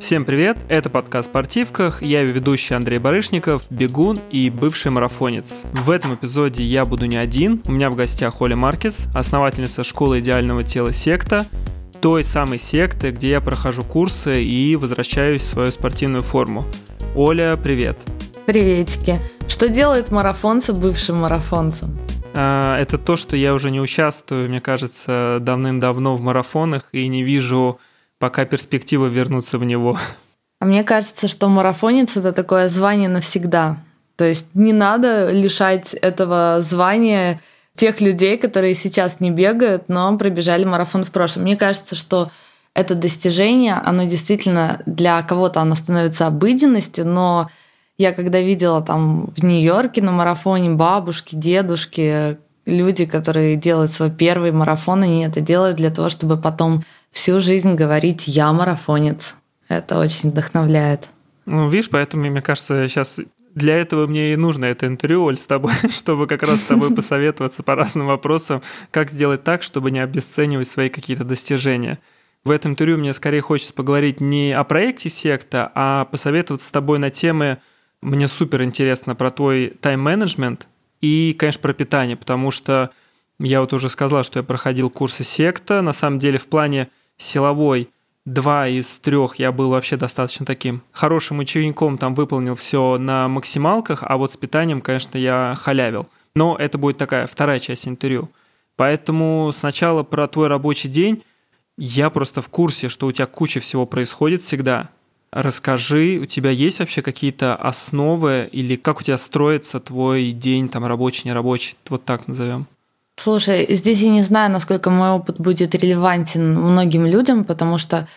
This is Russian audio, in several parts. Всем привет, это подкаст «Спортивках», я его ведущий Андрей Барышников, бегун и бывший марафонец. В этом эпизоде я буду не один, у меня в гостях Оля Маркес, основательница школы идеального тела «Секта», той самой секты, где я прохожу курсы и возвращаюсь в свою спортивную форму. Оля, привет. Приветики. Что делает марафонца бывшим марафонцем? Это то, что я уже не участвую, мне кажется, давным-давно в марафонах и не вижу пока перспективы вернуться в него. А мне кажется, что марафонец — это такое звание навсегда. То есть не надо лишать этого звания тех людей, которые сейчас не бегают, но пробежали марафон в прошлом. Мне кажется, что это достижение, оно действительно для кого-то оно становится обыденностью, но я когда видела там в Нью-Йорке на марафоне бабушки, дедушки, люди, которые делают свой первый марафон, они это делают для того, чтобы потом всю жизнь говорить «я марафонец». Это очень вдохновляет. Ну, видишь, поэтому, мне кажется, сейчас для этого мне и нужно это интервью, Оль, с тобой, чтобы как раз с тобой посоветоваться по разным вопросам, как сделать так, чтобы не обесценивать свои какие-то достижения. В этом интервью мне скорее хочется поговорить не о проекте «Секта», а посоветоваться с тобой на темы «Мне супер интересно про твой тайм-менеджмент» и, конечно, про питание, потому что я вот уже сказал, что я проходил курсы «Секта». На самом деле, в плане силовой 2 из 3 я был вообще достаточно таким хорошим учеником, там выполнил все на максималках, а вот с питанием, конечно, я халявил. Но это будет такая вторая часть интервью. Поэтому сначала про твой рабочий день. Я просто в курсе, что у тебя куча всего происходит всегда. Расскажи, у тебя есть вообще какие-то основы или как у тебя строится твой день, там рабочий, нерабочий, вот так назовем? Слушай, здесь я не знаю, насколько мой опыт будет релевантен многим людям, потому что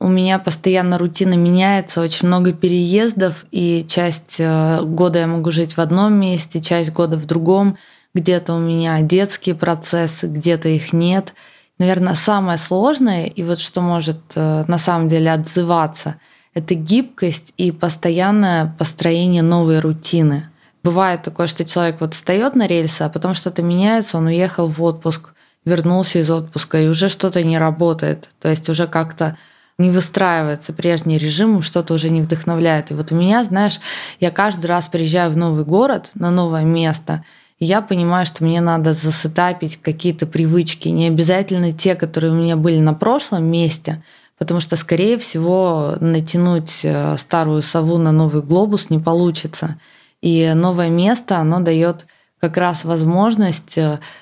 у меня постоянно рутина меняется, очень много переездов, и часть года я могу жить в одном месте, часть года в другом. Где-то у меня детские процессы, где-то их нет. Наверное, самое сложное, и вот что может на самом деле отзываться, это гибкость и постоянное построение новой рутины. Бывает такое, что человек вот встает на рельсы, а потом что-то меняется, он уехал в отпуск, вернулся из отпуска, и уже что-то не работает. То есть уже как-то не выстраивается прежний режим, что-то уже не вдохновляет. И вот у меня, знаешь, я каждый раз приезжаю в новый город, на новое место, и я понимаю, что мне надо засетапить какие-то привычки, не обязательно те, которые у меня были на прошлом месте, потому что, скорее всего, натянуть старую сову на новый глобус не получится. И новое место, оно дает как раз возможность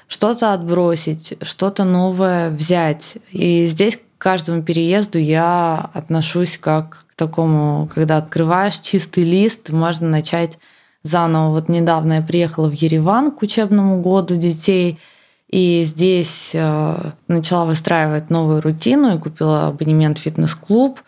что-то отбросить, что-то новое взять. И здесь к каждому переезду я отношусь как к такому, когда открываешь чистый лист, можно начать заново. Вот недавно я приехала в Ереван к учебному году детей, и здесь начала выстраивать новую рутину и купила абонемент в фитнес-клуб,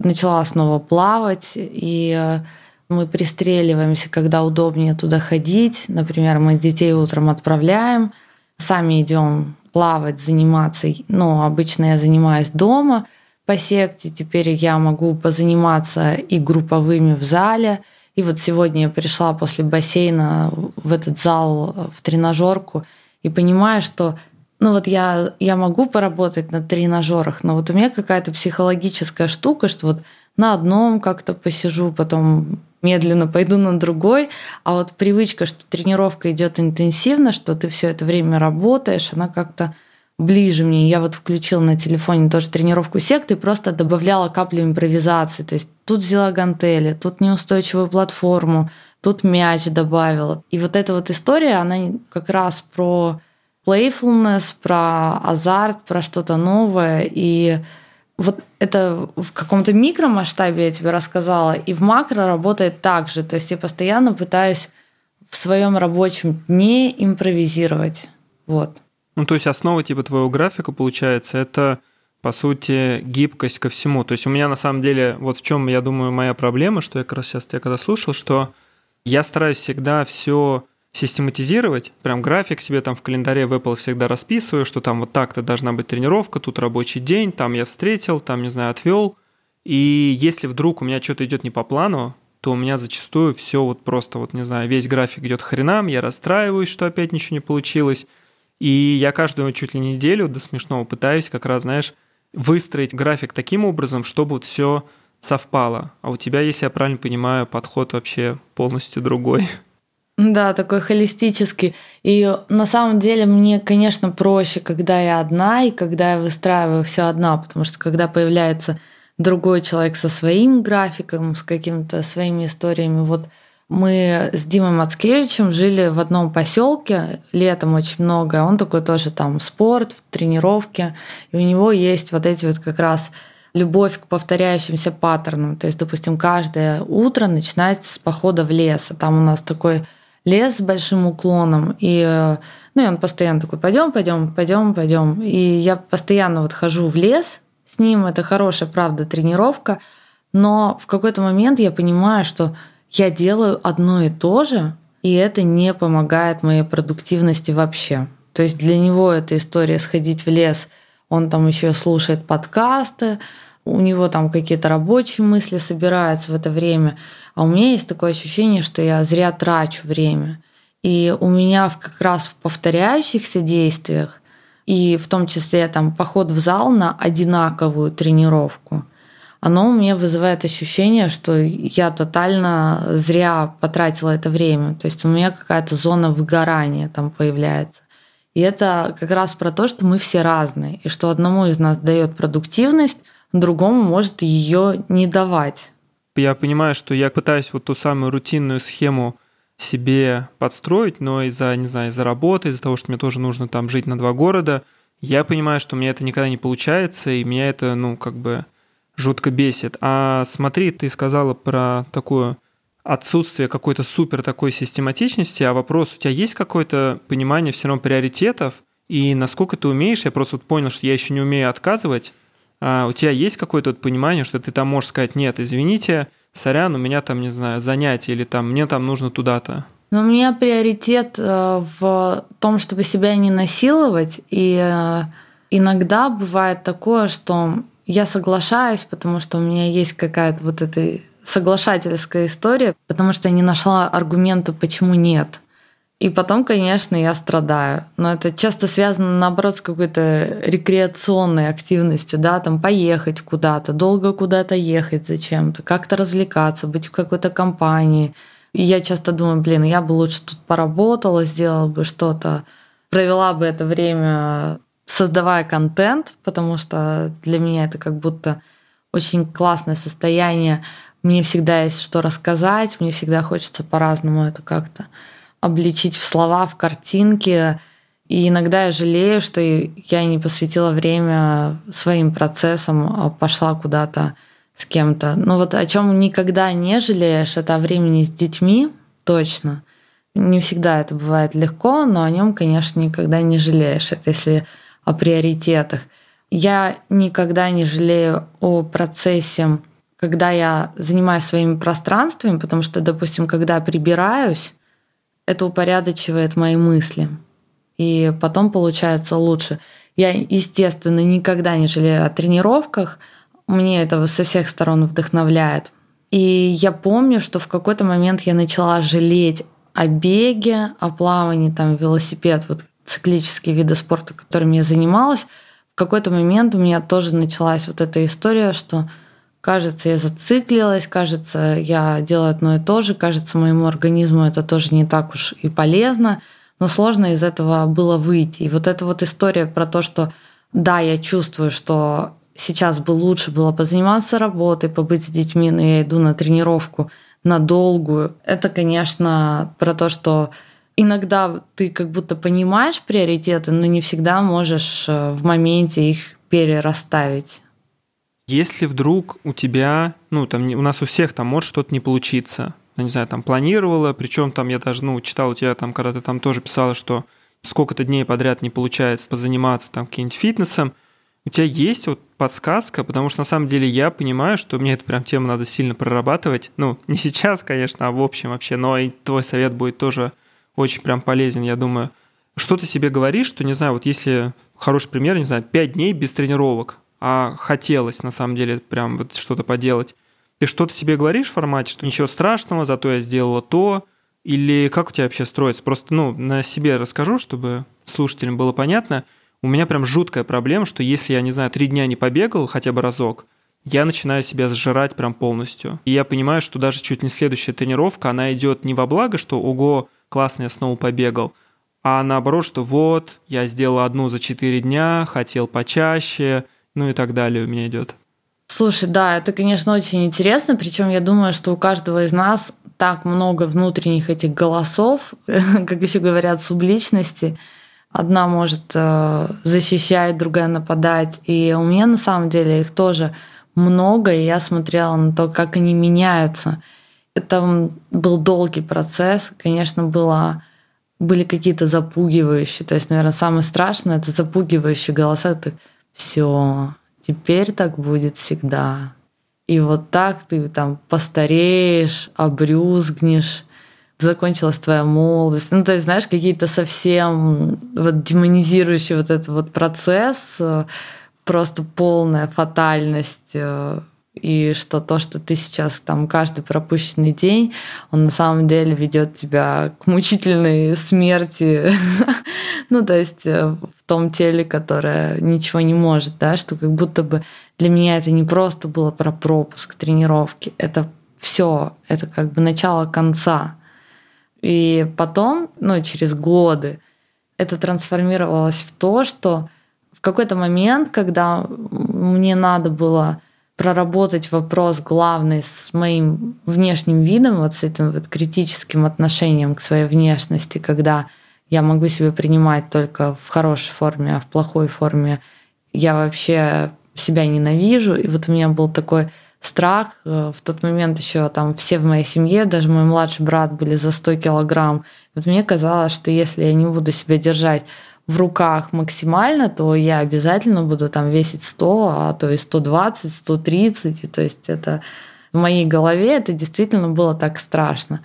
начала снова плавать, и мы пристреливаемся, когда удобнее туда ходить. Например, мы детей утром отправляем, сами идем плавать, заниматься. Ну, обычно я занимаюсь дома по секте, теперь я могу позаниматься и групповыми в зале. И вот сегодня я пришла после бассейна в этот зал, в тренажерку, и понимаю, что ну вот я могу поработать на тренажерах, но вот у меня какая-то психологическая штука, что вот на одном как-то посижу, потом медленно пойду на другой. А вот привычка, что тренировка идет интенсивно, что ты все это время работаешь, она как-то ближе мне. Я вот включила на телефоне тоже тренировку секты и просто добавляла каплю импровизации. То есть тут взяла гантели, тут неустойчивую платформу, тут мяч добавила. И вот эта вот история, она как раз про playfulness, про азарт, про что-то новое. И вот это в каком-то микромасштабе я тебе рассказала, и в макро работает так же. То есть я постоянно пытаюсь в своем рабочем дне импровизировать. Вот. Ну, то есть основа типа твоего графика, получается, это, по сути, гибкость ко всему. То есть у меня, на самом деле, вот в чем, я думаю, моя проблема, что я как раз сейчас тебя когда слушал, что я стараюсь всегда все систематизировать, прям график себе там в календаре в Apple всегда расписываю, что там вот так-то должна быть тренировка, тут рабочий день, там я встретил, там, не знаю, отвел. И если вдруг у меня что-то идет не по плану, то у меня зачастую все вот просто, вот не знаю, весь график идет к хренам, я расстраиваюсь, что опять ничего не получилось. И я каждую чуть ли неделю до смешного пытаюсь как раз, знаешь, выстроить график таким образом, чтобы вот все совпало. А у тебя, если я правильно понимаю, подход вообще полностью другой. Да, такой холистический. И на самом деле мне, конечно, проще, когда я одна и когда я выстраиваю все одна, потому что когда появляется другой человек со своим графиком, с какими-то своими историями. Вот мы с Димой Мацкевичем жили в одном поселке летом очень много. Он такой тоже там спорт, тренировки. И у него есть вот эти вот как раз любовь к повторяющимся паттернам. То есть, допустим, каждое утро начинать с похода в лес. А там у нас такой лес с большим уклоном. И он постоянно такой: пойдем. И я постоянно вот хожу в лес с ним. Это хорошая, правда, тренировка. Но в какой-то момент я понимаю, что я делаю одно и то же, и это не помогает моей продуктивности вообще. То есть для него эта история сходить в лес, он там еще слушает подкасты, у него там какие-то рабочие мысли собираются в это время. А у меня есть такое ощущение, что я зря трачу время. И у меня как раз в повторяющихся действиях, и в том числе там поход в зал на одинаковую тренировку, оно у меня вызывает ощущение, что я тотально зря потратила это время. То есть у меня какая-то зона выгорания там появляется. И это как раз про то, что мы все разные, и что одному из нас дает продуктивность, другому может ее не давать. Я понимаю, что я пытаюсь вот ту самую рутинную схему себе подстроить, но из-за работы, из-за того, что мне тоже нужно там жить на 2 города, я понимаю, что у меня это никогда не получается, и меня это, жутко бесит. А смотри, ты сказала про такое отсутствие какой-то супер такой систематичности, а вопрос, у тебя есть какое-то понимание все равно приоритетов, и насколько ты умеешь, я просто понял, что я еще не умею отказывать, а у тебя есть какое-то понимание, что ты там можешь сказать: нет, извините, сорян, у меня там, занятие, или там мне там нужно туда-то. Но у меня приоритет в том, чтобы себя не насиловать. И иногда бывает такое, что я соглашаюсь, потому что у меня есть какая-то вот эта соглашательская история, потому что я не нашла аргумента, почему нет. И потом, конечно, я страдаю. Но это часто связано, наоборот, с какой-то рекреационной активностью, да, там поехать куда-то, долго куда-то ехать зачем-то, как-то развлекаться, быть в какой-то компании. И я часто думаю: я бы лучше тут поработала, сделала бы что-то, провела бы это время, создавая контент, потому что для меня это как будто очень классное состояние. Мне всегда есть что рассказать, мне всегда хочется по-разному это как-то обличить в слова, в картинки. И иногда я жалею, что я не посвятила время своим процессам, а пошла куда-то с кем-то. О чем никогда не жалеешь, это о времени с детьми, точно. Не всегда это бывает легко, но о нем, конечно, никогда не жалеешь. Это если о приоритетах. Я никогда не жалею о процессе, когда я занимаюсь своими пространствами, потому что, допустим, когда прибираюсь, это упорядочивает мои мысли. И потом получается лучше. Я, естественно, никогда не жалею о тренировках. Мне это со всех сторон вдохновляет. И я помню, что в какой-то момент я начала жалеть о беге, о плавании, там, велосипед, вот циклические виды спорта, которыми я занималась. В какой-то момент у меня тоже началась вот эта история, что кажется, я зациклилась, кажется, я делаю одно и то же, кажется, моему организму это тоже не так уж и полезно, но сложно из этого было выйти. И вот эта вот история про то, что да, я чувствую, что сейчас бы лучше было позаниматься работой, побыть с детьми, но я иду на тренировку надолгую. Это, конечно, про то, что иногда ты как будто понимаешь приоритеты, но не всегда можешь в моменте их перерасставить. Если вдруг у тебя, у нас у всех там может что-то не получиться, планировала, причем там я даже, читал у тебя там, когда ты там тоже писала, что сколько-то дней подряд не получается позаниматься там каким-нибудь фитнесом, у тебя есть вот подсказка, потому что на самом деле я понимаю, что мне эту прям тему надо сильно прорабатывать, не сейчас, конечно, а в общем вообще, но и твой совет будет тоже очень прям полезен, я думаю. Что ты себе говоришь, что, если хороший пример, 5 дней без тренировок, а хотелось, на самом деле, прям вот что-то поделать. Ты что-то себе говоришь в формате, что ничего страшного, зато я сделала то, или как у тебя вообще строится? Просто, на себе расскажу, чтобы слушателям было понятно. У меня прям жуткая проблема, что если я, 3 дня не побегал хотя бы разок, я начинаю себя сжирать прям полностью. И я понимаю, что даже чуть не следующая тренировка, она идет не во благо, что «ого, классно, я снова побегал», а наоборот, что «вот, я сделал одну за 4 дня, хотел почаще», ну и так далее у меня идет. Слушай, да, это, конечно, очень интересно, причем я думаю, что у каждого из нас так много внутренних этих голосов, как еще говорят, субличности. Одна может защищать, другая нападать. И у меня на самом деле их тоже много, и я смотрела на то, как они меняются. Это был долгий процесс. Конечно, были какие-то запугивающие. То есть, наверное, самое страшное — это запугивающие голоса. Ты «всё, теперь так будет всегда». И вот так ты там постареешь, обрюзгнешь, закончилась твоя молодость. Ну, то есть, знаешь, какие-то совсем вот демонизирующие вот этот вот процесс, просто полная фатальность. И что то, что ты сейчас там каждый пропущенный день, он на самом деле ведет тебя к мучительной смерти. Ну, то есть в том теле, которое ничего не может, да, что как будто бы для меня это не просто было про пропуск тренировки, это все, это как бы начало конца. И потом, через годы, это трансформировалось в то, что в какой-то момент, когда мне надо было проработать вопрос главный с моим внешним видом, вот с этим вот критическим отношением к своей внешности, когда я могу себя принимать только в хорошей форме, а в плохой форме я вообще себя ненавижу. И вот у меня был такой страх. В тот момент еще там все в моей семье, даже мой младший брат, были за 100 килограмм. Вот мне казалось, что если я не буду себя держать в руках максимально, то я обязательно буду там весить 100, а то и 120, 130. И то есть это в моей голове это действительно было так страшно.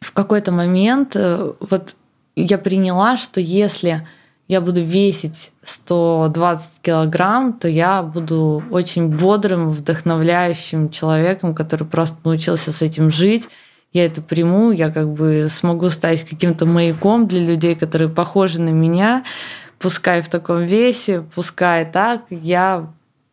В какой-то момент вот я приняла, что если я буду весить 120 килограмм, то я буду очень бодрым, вдохновляющим человеком, который просто научился с этим жить. Я это приму, я как бы смогу стать каким-то маяком для людей, которые похожи на меня, пускай в таком весе, пускай так, я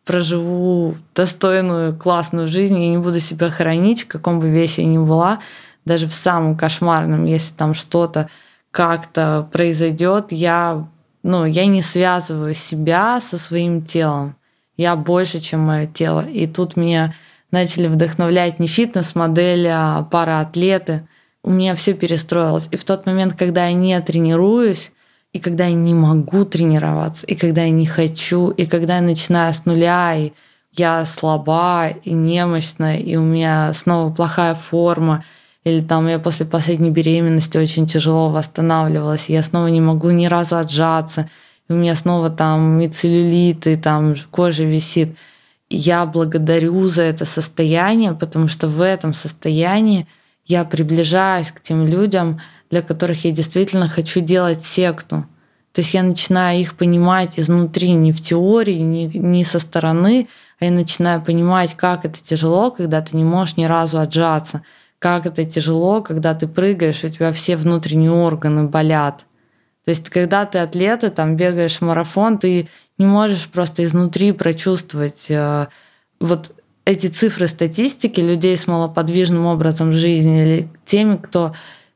проживу достойную, классную жизнь, я не буду себя хоронить, в каком бы весе я ни была, даже в самом кошмарном, если там что-то как-то произойдет, я не связываю себя со своим телом. Я больше, чем мое тело. И тут меня начали вдохновлять не фитнес-модели, а параатлеты. У меня все перестроилось. И в тот момент, когда я не тренируюсь, и когда я не могу тренироваться, и когда я не хочу, и когда я начинаю с нуля, и я слаба и немощна, и у меня снова плохая форма, или там я после последней беременности очень тяжело восстанавливалась, я снова не могу ни разу отжаться, и у меня снова там и целлюлит, и там кожа висит. Я благодарю за это состояние, потому что в этом состоянии я приближаюсь к тем людям, для которых я действительно хочу делать секту. То есть я начинаю их понимать изнутри, не в теории, не со стороны, а я начинаю понимать, как это тяжело, когда ты не можешь ни разу отжаться, как это тяжело, когда ты прыгаешь, у тебя все внутренние органы болят. То есть когда ты атлет, и там бегаешь в марафон, ты не можешь просто изнутри прочувствовать вот эти цифры статистики людей с малоподвижным образом жизни или теми, кто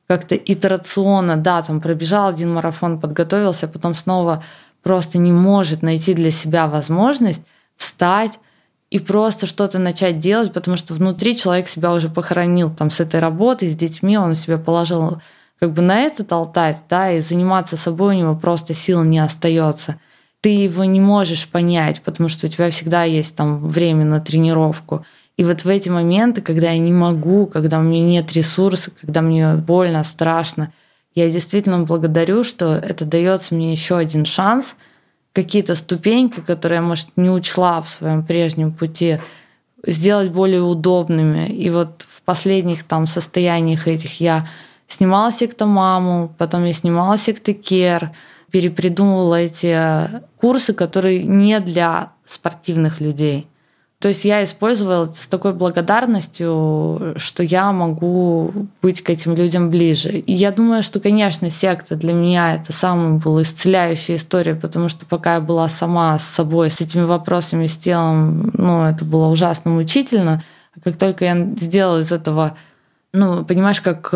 как-то итерационно, там пробежал один марафон, подготовился, а потом снова просто не может найти для себя возможность встать и просто что-то начать делать, потому что внутри человек себя уже похоронил там с этой работой, с детьми, он себя положил как бы на этот алтарь, и заниматься собой у него просто сил не остается. Ты его не можешь понять, потому что у тебя всегда есть там время на тренировку. И вот в эти моменты, когда я не могу, когда у меня нет ресурса, когда мне больно, страшно, я действительно благодарю, что это дается мне еще один шанс, какие-то ступеньки, которые я, может, не учла в своем прежнем пути, сделать более удобными. И вот в последних там состояниях этих я снимала SektaMаму, потом я снимала SektaCare, перепридумывала эти курсы, которые не для спортивных людей. То есть я использовала это с такой благодарностью, что я могу быть к этим людям ближе. И я думаю, что, конечно, секта для меня это самая была исцеляющая история, потому что пока я была сама с собой, с этими вопросами, с телом, ну, это было ужасно мучительно. А как только я сделала из этого, ну, понимаешь, как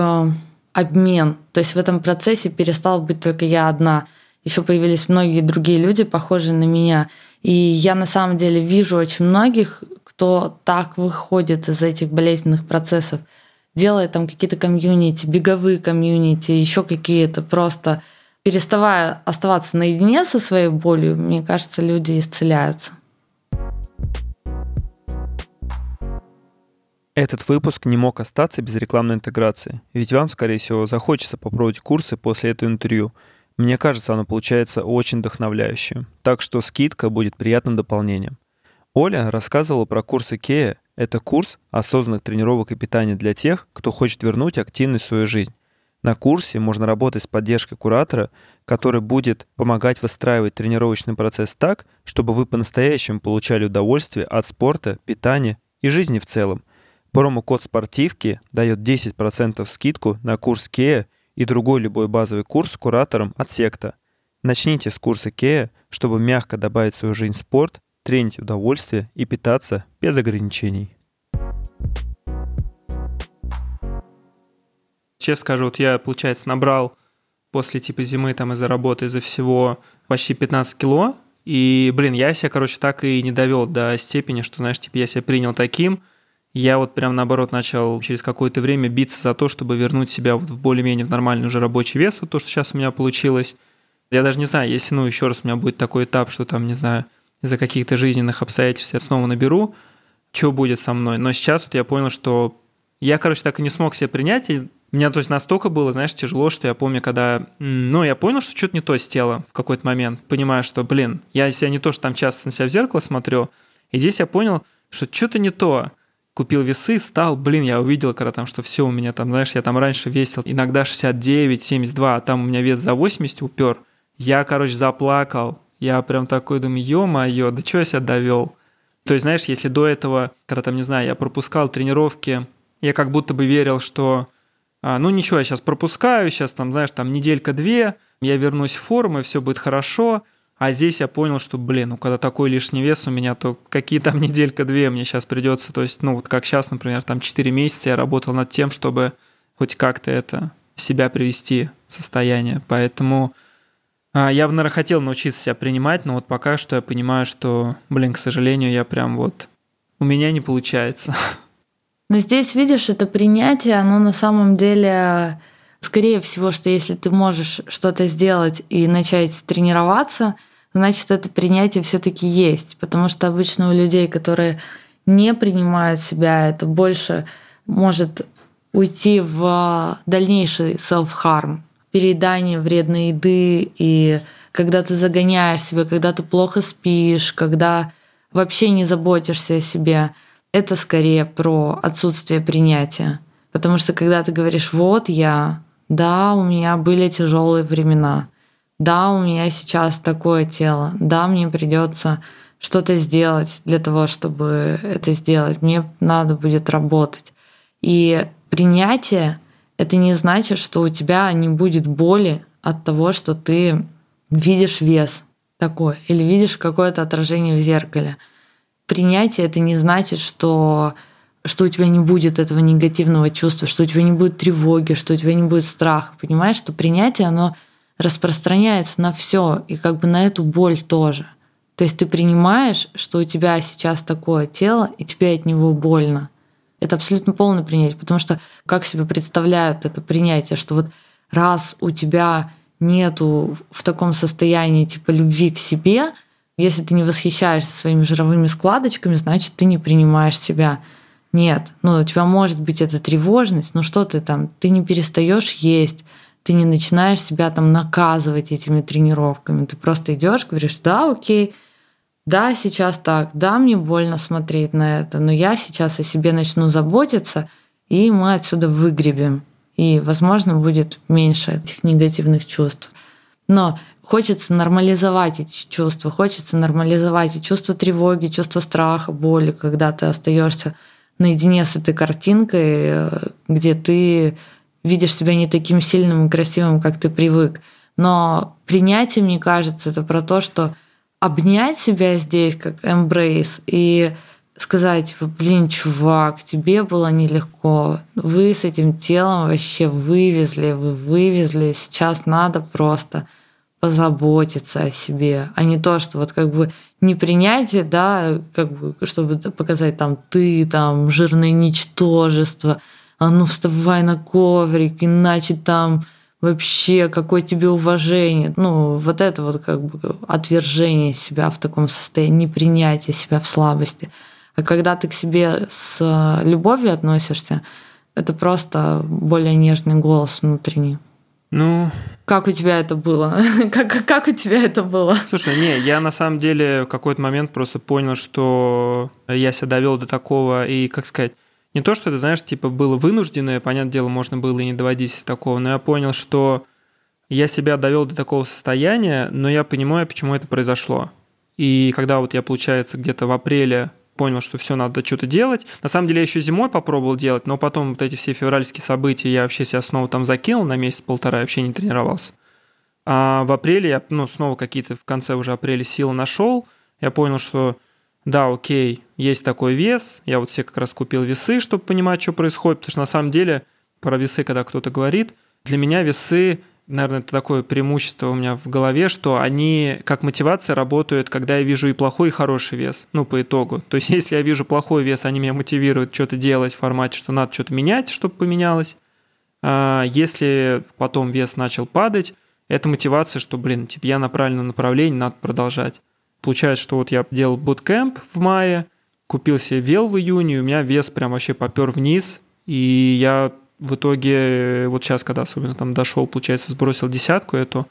обмен, то есть в этом процессе перестала быть только я одна. Еще появились многие другие люди, похожие на меня. И я на самом деле вижу очень многих, кто так выходит из этих болезненных процессов, делая там какие-то комьюнити, беговые комьюнити, еще какие-то, просто переставая оставаться наедине со своей болью, мне кажется, люди исцеляются. Этот выпуск не мог остаться без рекламной интеграции, ведь вам, скорее всего, захочется попробовать курсы после этого интервью. Мне кажется, оно получается очень вдохновляющим, так что скидка будет приятным дополнением. Оля рассказывала про курсы SektaCare. Это курс осознанных тренировок и питания для тех, кто хочет вернуть активность в свою жизнь. На курсе можно работать с поддержкой куратора, который будет помогать выстраивать тренировочный процесс так, чтобы вы по-настоящему получали удовольствие от спорта, питания и жизни в целом. Промокод «Спортивки» дает 10% скидку на курс SektaCare и другой любой базовый курс с куратором от секта. Начните с курса SektaCare, чтобы мягко добавить в свою жизнь спорт, тренить удовольствие и питаться без ограничений. Честно скажу, вот я, получается, набрал после типа зимы там из-за работы, из-за всего почти 15 кило. И, блин, я себя, короче, так и не довел до степени, что, знаешь, типа я себя принял таким. Я вот прям наоборот начал через какое-то время биться за то, чтобы вернуть себя в более-менее в нормальный уже рабочий вес, вот то, что сейчас у меня получилось. Я даже не знаю, если, ну, еще раз у меня будет такой этап, что там, не знаю, из-за каких-то жизненных обстоятельств я снова наберу, что будет со мной. Но сейчас вот я понял, что я, короче, так и не смог себя принять, и мне, то есть, настолько было, знаешь, тяжело, что я помню, когда... Ну, я понял, что что-то не то с телом в какой-то момент, понимаю, что, блин, я себя не то, что там часто на себя в зеркало смотрю, и здесь я понял, что что-то не то. Купил весы, встал, блин, я увидел, когда там, что все у меня там, знаешь, я там раньше весил иногда 69, 72, а там у меня вес за 80 упер. Я, короче, заплакал. Я прям такой думаю, ё-моё, да чё я себя довёл? То есть, знаешь, если до этого, когда там, не знаю, я пропускал тренировки, я как будто бы верил, что, ну ничего, я сейчас пропускаю, сейчас там, знаешь, там неделька-две, я вернусь в форму, и всё будет хорошо. А здесь я понял, что, блин, ну когда такой лишний вес у меня, то какие там неделька-две мне сейчас придется, то есть, ну вот как сейчас, например, там 4 месяца я работал над тем, чтобы хоть как-то это себя привести в состояние. Поэтому я бы, наверное, хотел научиться себя принимать, но вот пока что я понимаю, что, блин, к сожалению, я прям вот... У меня не получается. Но здесь, видишь, это принятие, оно на самом деле... Скорее всего, что если ты можешь что-то сделать и начать тренироваться, значит, это принятие все-таки есть. Потому что обычно у людей, которые не принимают себя, это больше может уйти в дальнейший self-harm, переедание вредной еды, и когда ты загоняешь себя, когда ты плохо спишь, когда вообще не заботишься о себе, это скорее про отсутствие принятия. Потому что когда ты говоришь «вот я», да, у меня были тяжелые времена. Да, у меня сейчас такое тело. Да, мне придется что-то сделать для того, чтобы это сделать. Мне надо будет работать. И принятие — это не значит, что у тебя не будет боли от того, что ты видишь вес такой или видишь какое-то отражение в зеркале. Принятие — это не значит, что у тебя не будет этого негативного чувства, что у тебя не будет тревоги, что у тебя не будет страха. Понимаешь, что принятие, оно распространяется на все и как бы на эту боль тоже. То есть ты принимаешь, что у тебя сейчас такое тело, и тебе от него больно. Это абсолютно полное принятие, потому что как себе представляют это принятие, что вот раз у тебя нету в таком состоянии типа любви к себе, если ты не восхищаешься своими жировыми складочками, значит, ты не принимаешь себя. Нет, ну у тебя может быть эта тревожность, но что ты там, ты не перестаешь есть, ты не начинаешь себя там наказывать этими тренировками, ты просто идешь, говоришь, да, окей, да, сейчас так, да, мне больно смотреть на это, но я сейчас о себе начну заботиться, и мы отсюда выгребем, и, возможно, будет меньше этих негативных чувств. Но Хочется нормализовать эти чувства, хочется нормализовать и чувство тревоги, чувство страха, боли, когда ты остаешься наедине с этой картинкой, где ты видишь себя не таким сильным и красивым, как ты привык. Но принятие, мне кажется, это про то, что обнять себя здесь, как эмбрейс, и сказать, блин, чувак, тебе было нелегко, вы с этим телом вообще вывезли, сейчас надо просто позаботиться о себе, а не то, что вот как бы непринятие, да, как бы, чтобы показать там ты, там, жирное ничтожество, а ну вставай на коврик, иначе там вообще какое тебе уважение. Ну, вот это вот как бы отвержение себя в таком состоянии, непринятие себя в слабости. А когда ты к себе с любовью относишься, это просто более нежный голос внутренний. Ну, как у тебя это было? Как у тебя это было? Слушай, не, я на самом деле в какой-то момент просто понял, что я себя довел до такого, и, как сказать, не то, что это, знаешь, типа было вынужденное, понятное дело, можно было и не доводить такого, но я понял, что я себя довел до такого состояния, но я понимаю, почему это произошло. И когда вот я, получается, где-то в апреле понял, что все надо что-то делать. На самом деле я еще зимой попробовал делать, но потом вот эти все февральские события я вообще себя снова там закинул на месяц-полтора, вообще не тренировался. А в апреле я, снова какие-то в конце уже апреля силы нашел. Я понял, что да, окей, есть такой вес. Я вот себе как раз купил весы, чтобы понимать, что происходит. Потому что на самом деле про весы, когда кто-то говорит, для меня весы, наверное, это такое преимущество у меня в голове, что они как мотивация работают, когда я вижу и плохой, и хороший вес, по итогу. То есть если я вижу плохой вес, они меня мотивируют что-то делать в формате, что надо что-то менять, чтобы поменялось. А если потом вес начал падать, это мотивация, что, я на правильном направлении, надо продолжать. Получается, что вот я делал буткэмп в мае, купил себе вел в июне, и у меня вес прям вообще попер вниз, и я... В итоге, вот сейчас, когда особенно там дошел, получается, сбросил 10 эту,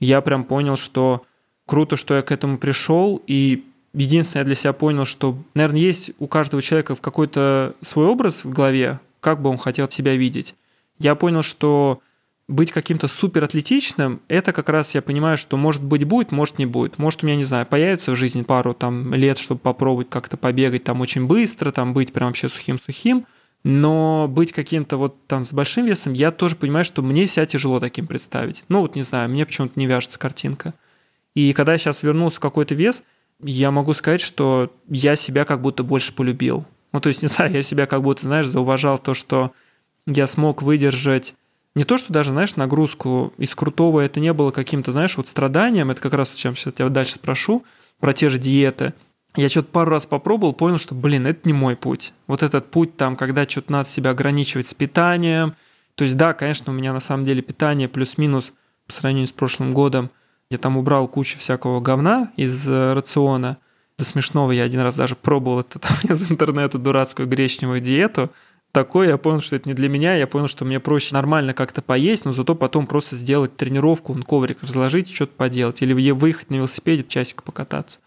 я прям понял, что круто, что я к этому пришел, и единственное, я для себя понял, что, наверное, есть у каждого человека в какой-то свой образ в голове, как бы он хотел себя видеть. Я понял, что быть каким-то суператлетичным, это как раз я понимаю, что может быть будет, может не будет. Может у меня, не знаю, появится в жизни пару там лет, чтобы попробовать как-то побегать там очень быстро, там быть прям вообще сухим-сухим. Но быть каким-то вот там с большим весом, я тоже понимаю, что мне себя тяжело таким представить. Мне почему-то не вяжется картинка. И когда я сейчас вернулся в какой-то вес, я могу сказать, что я себя как будто больше полюбил. Я себя как будто, зауважал то, что я смог выдержать. Не то, что даже, нагрузку из крутого, это не было каким-то, страданием. Это как раз, чем сейчас я дальше спрошу, про те же диеты. Я что-то пару раз попробовал, понял, что, это не мой путь. Вот этот путь, там, когда что-то надо себя ограничивать с питанием. То есть, да, конечно, у меня на самом деле питание плюс-минус по сравнению с прошлым годом. Я там убрал кучу всякого говна из рациона. До смешного я один раз даже пробовал это там из интернета дурацкую гречневую диету. Такое я понял, что это не для меня. Я понял, что мне проще нормально как-то поесть, но зато потом просто сделать тренировку, коврик разложить, что-то поделать. Или выехать на велосипеде, часик покататься.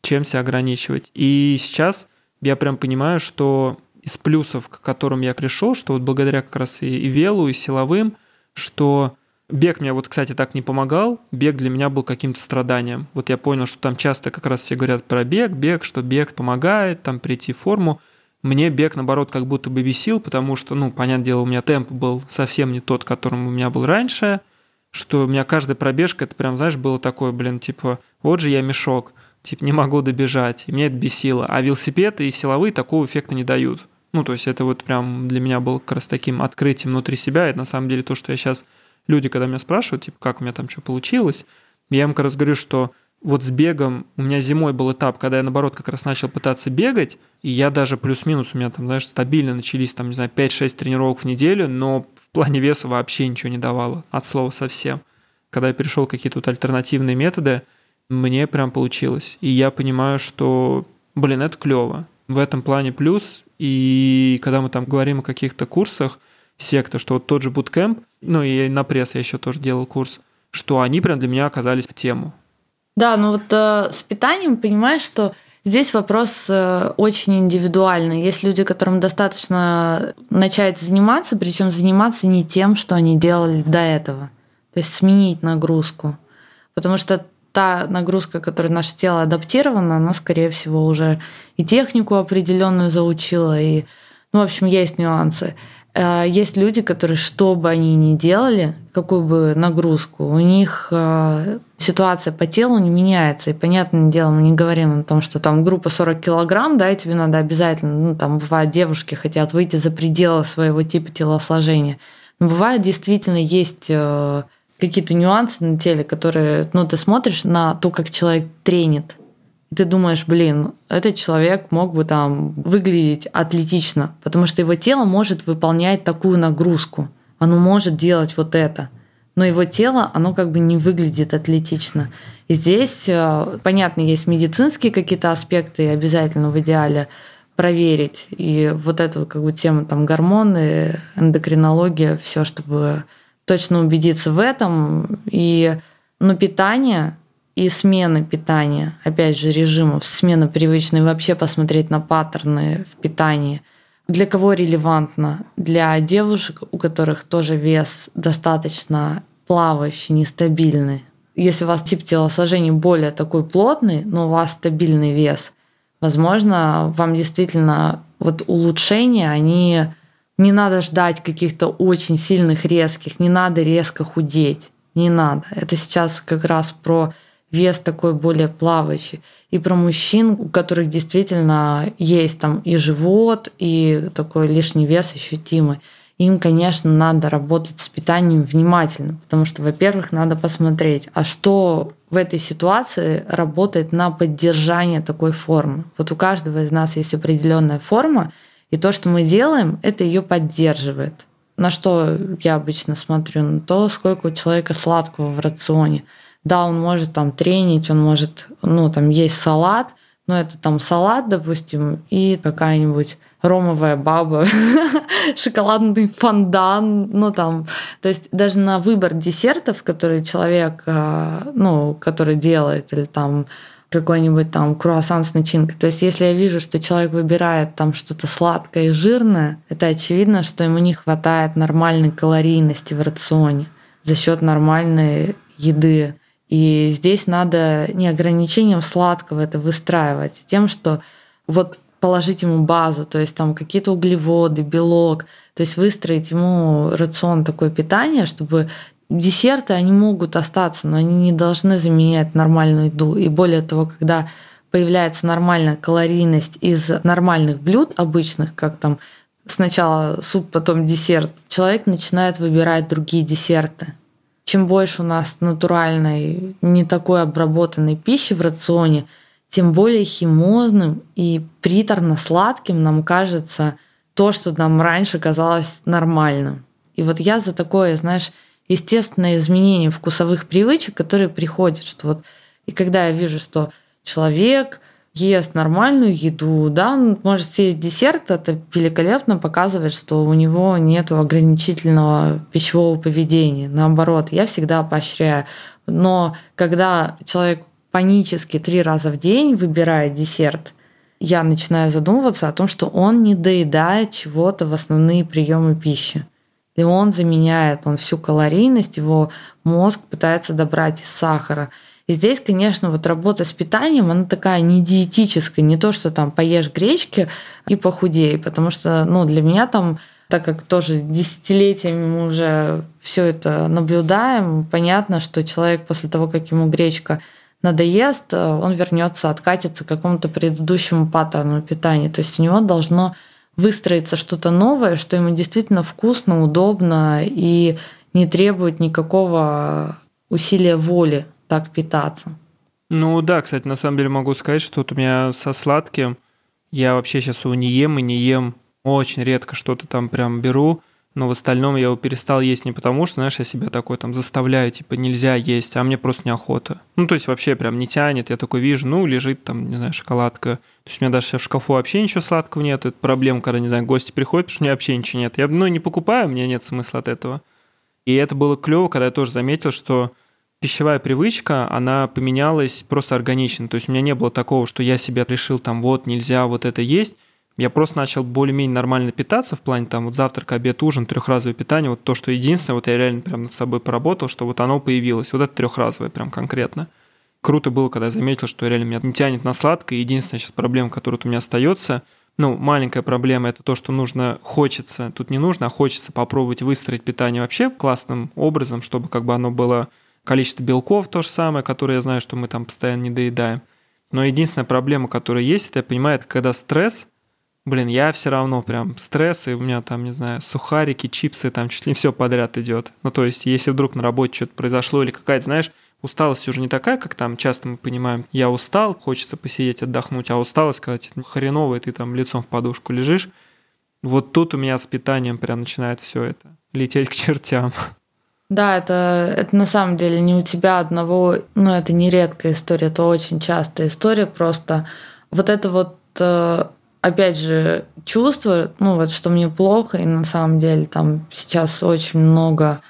Чем себя ограничивать. И сейчас я прям понимаю, что из плюсов, к которым я пришел, что вот благодаря как раз и велу, и силовым, что бег мне вот, кстати, так не помогал, бег для меня был каким-то страданием. Вот я понял, что там часто как раз все говорят про бег, что бег помогает, там прийти в форму. Мне бег, наоборот, как будто бы бесил, потому что, понятное дело, у меня темп был совсем не тот, которым у меня был раньше, что у меня каждая пробежка, это прям, было такое, вот же я мешок. Не могу добежать, и меня это бесило. А велосипеды и силовые такого эффекта не дают. Это вот прям для меня было как раз таким открытием внутри себя. Это на самом деле то, что я сейчас... Люди, когда меня спрашивают, как у меня там что получилось, я им как раз говорю, что вот с бегом у меня зимой был этап, когда я, наоборот, как раз начал пытаться бегать, и я даже плюс-минус, у меня там, стабильно начались, 5-6 тренировок в неделю, но в плане веса вообще ничего не давало, от слова совсем. Когда я перешел к какие-то вот альтернативные методы, мне прям получилось. И я понимаю, что, это клево. В этом плане плюс. И когда мы там говорим о каких-то курсах, секта, что вот тот же буткэмп, и на пресс я еще тоже делал курс, что они прям для меня оказались в тему. Да, с питанием понимаешь, что здесь вопрос очень индивидуальный. Есть люди, которым достаточно начать заниматься, причем заниматься не тем, что они делали до этого. То есть сменить нагрузку. потому что та нагрузка, которой наше тело адаптировано, она, скорее всего, уже и технику определенную заучила, и, ну, в общем, есть нюансы. Есть люди, которые, что бы они ни делали, какую бы нагрузку, у них ситуация по телу не меняется. И, понятное дело, мы не говорим о том, что там группа 40 килограмм, да, и тебе надо обязательно, ну, там, бывает, девушки хотят выйти за пределы своего типа телосложения. Но бывает, действительно, есть какие-то нюансы на теле, которые, ну, ты смотришь на то, как человек тренит, и ты думаешь, блин, этот человек мог бы там выглядеть атлетично, потому что его тело может выполнять такую нагрузку, оно может делать вот это, но его тело, оно как бы не выглядит атлетично. И здесь, понятно, есть медицинские какие-то аспекты, обязательно в идеале проверить, и вот эту как бы тему там гормоны, эндокринология, все, чтобы точно убедиться в этом. И, ну, питание и смена питания, опять же, режимов, смена привычной, вообще посмотреть на паттерны в питании. Для кого релевантно? Для девушек, у которых тоже вес достаточно плавающий, нестабильный. Если у вас тип телосложения более такой плотный, но у вас стабильный вес, возможно, вам действительно вот улучшения, они... Не надо ждать каких-то очень сильных, резких, не надо резко худеть, не надо. Это сейчас как раз про вес такой более плавающий. И про мужчин, у которых действительно есть там и живот, и такой лишний вес ощутимый. Им, конечно, надо работать с питанием внимательно, потому что, во-первых, надо посмотреть, а что в этой ситуации работает на поддержание такой формы. Вот у каждого из нас есть определенная форма, и то, что мы делаем, это ее поддерживает. На что я обычно смотрю? На то, сколько у человека сладкого в рационе. Да, он может там тренить, он может, ну, там, есть салат, но это там салат, допустим, и какая-нибудь ромовая баба, шоколадный фондан, ну, там. То есть даже на выбор десертов, которые человек, ну, который делает, или там какой-нибудь там круассан с начинкой. То есть если я вижу, что человек выбирает там что-то сладкое и жирное, это очевидно, что ему не хватает нормальной калорийности в рационе за счет нормальной еды. И здесь надо не ограничением сладкого это выстраивать, тем, что вот положить ему базу, то есть там какие-то углеводы, белок, то есть выстроить ему рацион такое питание, чтобы десерты, они могут остаться, но они не должны заменять нормальную еду. И более того, когда появляется нормальная калорийность из нормальных блюд обычных, как там сначала суп, потом десерт, человек начинает выбирать другие десерты. Чем больше у нас натуральной, не такой обработанной пищи в рационе, тем более химозным и приторно-сладким нам кажется то, что нам раньше казалось нормальным. И вот я за такое, знаешь, естественное изменение вкусовых привычек, которые приходят, что вот, и когда я вижу, что человек ест нормальную еду, да, он может съесть десерт, это великолепно показывает, что у него нет ограничительного пищевого поведения. Наоборот, я всегда поощряю. Но когда человек панически 3 раза в день выбирает десерт, я начинаю задумываться о том, что он не доедает чего-то в основные приемы пищи. И он заменяет, он всю калорийность, его мозг пытается добрать из сахара. И здесь, конечно, вот работа с питанием, она такая не диетическая, не то, что там поешь гречки и похудей, потому что, ну, для меня там, так как тоже десятилетиями мы уже все это наблюдаем, понятно, что человек после того, как ему гречка надоест, он вернется, откатится к какому-то предыдущему паттерну питания. То есть у него должно выстроится что-то новое, что ему действительно вкусно, удобно и не требует никакого усилия воли так питаться. Ну да, кстати, на самом деле могу сказать, что вот у меня со сладким я вообще сейчас его не ем, очень редко что-то там прям беру, но в остальном я его перестал есть не потому, что, знаешь, я себя такой там заставляю, типа нельзя есть, а мне просто неохота. Ну то есть вообще прям не тянет, я такой вижу, ну лежит там, не знаю, шоколадка. То есть у меня даже в шкафу вообще ничего сладкого нет. Это проблема, когда, не знаю, гости приходят, потому что у меня вообще ничего нет. Я, ну, не покупаю, у меня нет смысла от этого. И это было клево, когда я тоже заметил, что пищевая привычка, она поменялась просто органично. То есть у меня не было такого, что я себя решил там вот нельзя вот это есть. Я просто начал более-менее нормально питаться в плане там вот завтрак, обед, ужин, трехразовое питание. Вот то, что единственное, вот я реально прям над собой поработал, что вот оно появилось. Вот это трехразовое прям конкретно. Круто было, когда я заметил, что реально меня не тянет на сладкое. Единственная сейчас проблема, которая у меня остается, ну, маленькая проблема, это то, что нужно, хочется, тут не нужно, а хочется попробовать выстроить питание вообще классным образом, чтобы как бы оно было, количество белков то же самое, которое я знаю, что мы там постоянно не доедаем. Но единственная проблема, которая есть, это я понимаю, это когда стресс, я все равно прям стресс, и у меня там, не знаю, сухарики, чипсы, там чуть ли не все подряд идет. Ну, то есть, если вдруг на работе что-то произошло или какая-то, знаешь, усталость уже не такая, как там часто мы понимаем, я устал, хочется посидеть, отдохнуть, а усталость, когда хреново, ты там лицом в подушку лежишь, вот тут у меня с питанием прям начинает все это лететь к чертям. Да, это на самом деле не у тебя одного, ну, это не редкая история, это очень частая история, просто вот это вот... Опять же, чувство, ну вот, что мне плохо, и на самом деле там сейчас очень много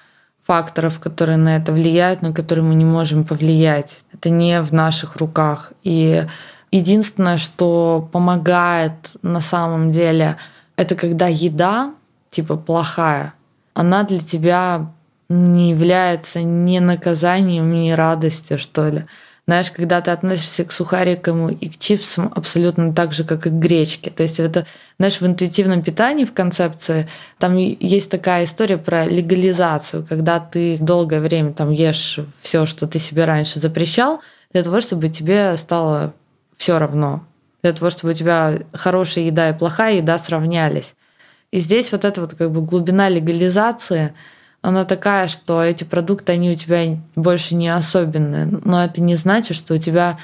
факторов, которые на это влияют, но которые мы не можем повлиять. Это не в наших руках. И единственное, что помогает на самом деле, это когда еда, типа плохая, она для тебя не является ни наказанием, ни радостью, что ли. Знаешь, когда ты относишься к сухарикам и к чипсам абсолютно так же, как и к гречке. То есть это, знаешь, в интуитивном питании, в концепции, там есть такая история про легализацию, когда ты долгое время там ешь все, что ты себе раньше запрещал, для того, чтобы тебе стало все равно, для того, чтобы у тебя хорошая еда и плохая еда сравнялись. И здесь вот эта вот как бы глубина легализации – она такая, что эти продукты, они у тебя больше не особенные. Но это не значит, что у тебя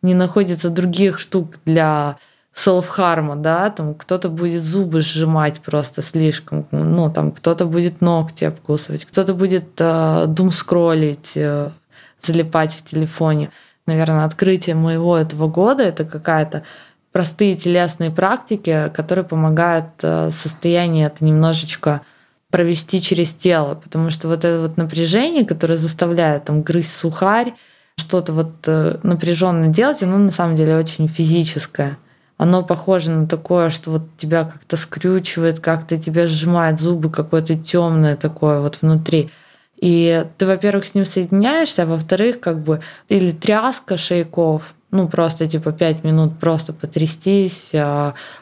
не находится других штук для селф-харма, да, там кто-то будет зубы сжимать просто слишком, ну, там кто-то будет ногти обкусывать, кто-то будет думскроллить, залипать в телефоне. Наверное, открытие моего этого года — это какая-то простые телесные практики, которые помогают состояние это немножечко провести через тело, потому что вот это вот напряжение, которое заставляет там грызть сухарь, что-то вот напряженно делать, оно на самом деле очень физическое. Оно похоже на такое, что вот тебя как-то скрючивает, как-то тебя сжимает зубы, какое-то темное такое вот внутри. И ты, во-первых, с ним соединяешься, а во-вторых, как бы или тряска шейков, ну просто типа 5 минут просто потрястись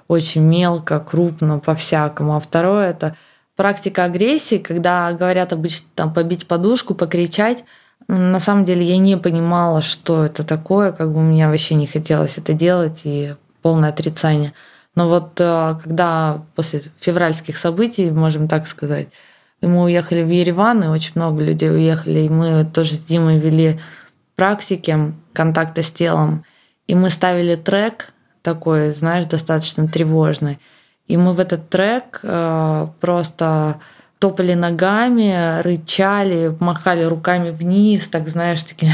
очень мелко, крупно, по-всякому. А второе — это практика агрессии, когда говорят обычно там, побить подушку, покричать. На самом деле я не понимала, что это такое, как бы у меня вообще не хотелось это делать, и полное отрицание. Но вот когда после февральских событий, можем так сказать, мы уехали в Ереван, и очень много людей уехали, и мы тоже с Димой вели практики контакта с телом, и мы ставили трек такой, знаешь, достаточно тревожный. И мы в этот трек просто топали ногами, рычали, махали руками вниз, так, знаешь, такие...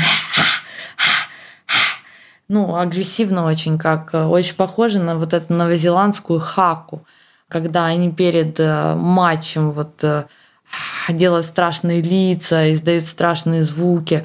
Ну, агрессивно очень, как очень похоже на вот эту новозеландскую хаку, когда они перед матчем вот делают страшные лица, издают страшные звуки.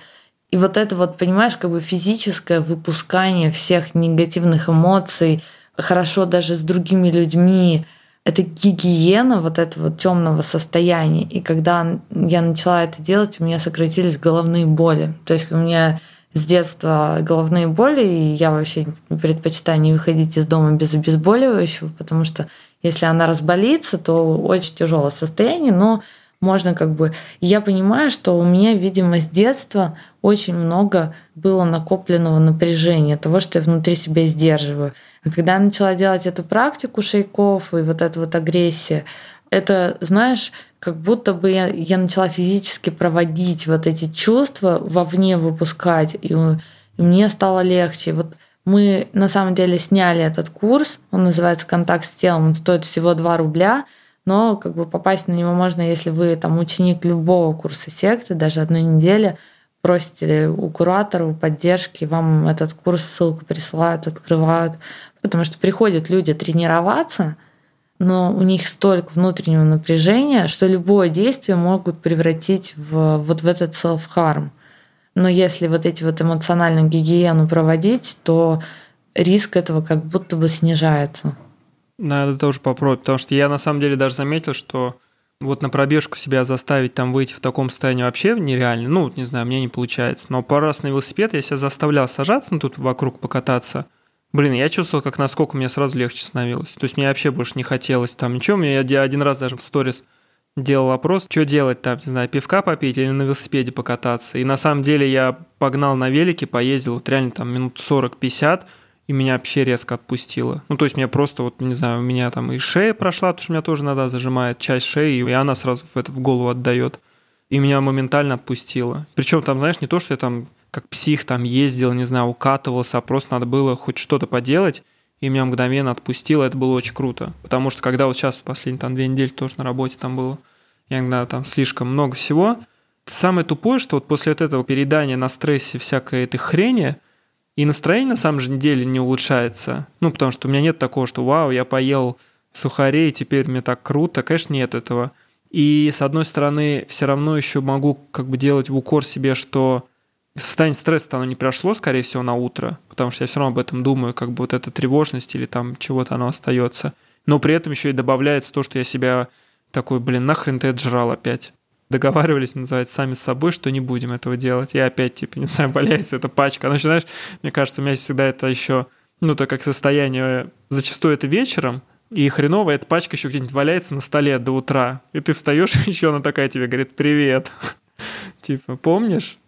И вот это вот, понимаешь, как бы физическое выпускание всех негативных эмоций, хорошо даже с другими людьми. Это гигиена вот этого темного состояния. И когда я начала это делать, у меня сократились головные боли. То есть у меня с детства головные боли, и я вообще предпочитаю не выходить из дома без обезболивающего, потому что если она разболится, то очень тяжелое состояние, но можно как бы... Я понимаю, что у меня, видимо, с детства очень много было накопленного напряжения, того, что я внутри себя сдерживаю. А когда я начала делать эту практику шейков и вот эта вот агрессия, это, знаешь, как будто бы я начала физически проводить вот эти чувства, вовне выпускать, и мне стало легче. Вот мы на самом деле сняли этот курс, он называется «Контакт с телом», он стоит всего 2 рубля, но как бы попасть на него можно, если вы там ученик любого курса секты, даже одной недели, просите у куратора, у поддержки, вам этот курс, ссылку присылают, открывают. Потому что приходят люди тренироваться, но у них столько внутреннего напряжения, что любое действие могут превратить вот в этот self-harm. Но если вот эти вот эмоциональную гигиену проводить, то риск этого как будто бы снижается. Надо тоже попробовать, потому что я на самом деле даже заметил, что вот на пробежку себя заставить там выйти в таком состоянии вообще нереально. Ну, не знаю, мне не получается. Но пару раз на велосипед я себя заставлял сажаться, ну, тут вокруг покататься. Блин, я чувствовал, как насколько мне сразу легче становилось. То есть мне вообще больше не хотелось там ничего. Мне я один раз даже в сторис делал опрос, что делать там, не знаю, пивка попить или на велосипеде покататься. И на самом деле я погнал на велике, поездил вот реально там минут 40-50, и меня вообще резко отпустило. Ну, то есть мне просто, вот, не знаю, у меня там и шея прошла, потому что меня тоже иногда зажимает часть шеи, и она сразу в голову отдает. И меня моментально отпустило. Причем там, знаешь, не то, что я там как псих там ездил, не знаю, укатывался, а просто надо было хоть что-то поделать, и меня мгновенно отпустило, это было очень круто. Потому что когда вот сейчас в последние там 2 недели тоже на работе там было, я иногда там слишком много всего. Самое тупое, что вот после вот этого переедания на стрессе всякой этой хрени, и настроение на самом же деле не улучшается. Ну, потому что у меня нет такого, что вау, я поел сухарей, теперь мне так круто. Конечно, нет этого. И, с одной стороны, все равно еще могу как бы делать в укор себе, что состояние стресса-то оно не прошло, скорее всего, на утро, потому что я все равно об этом думаю, как бы вот эта тревожность или там чего-то оно остается. Но при этом еще и добавляется то, что я себя такой, блин, нахрен ты это жрал опять. Договаривались, называется, сами с собой, что не будем этого делать. Я опять, типа, не знаю, валяется эта пачка. Она еще, знаешь, мне кажется, у меня всегда это еще, ну, так как состояние, зачастую это вечером, и хреново, эта пачка еще где-нибудь валяется на столе до утра. И ты встаешь, и еще она такая тебе говорит: «Привет». Типа, помнишь?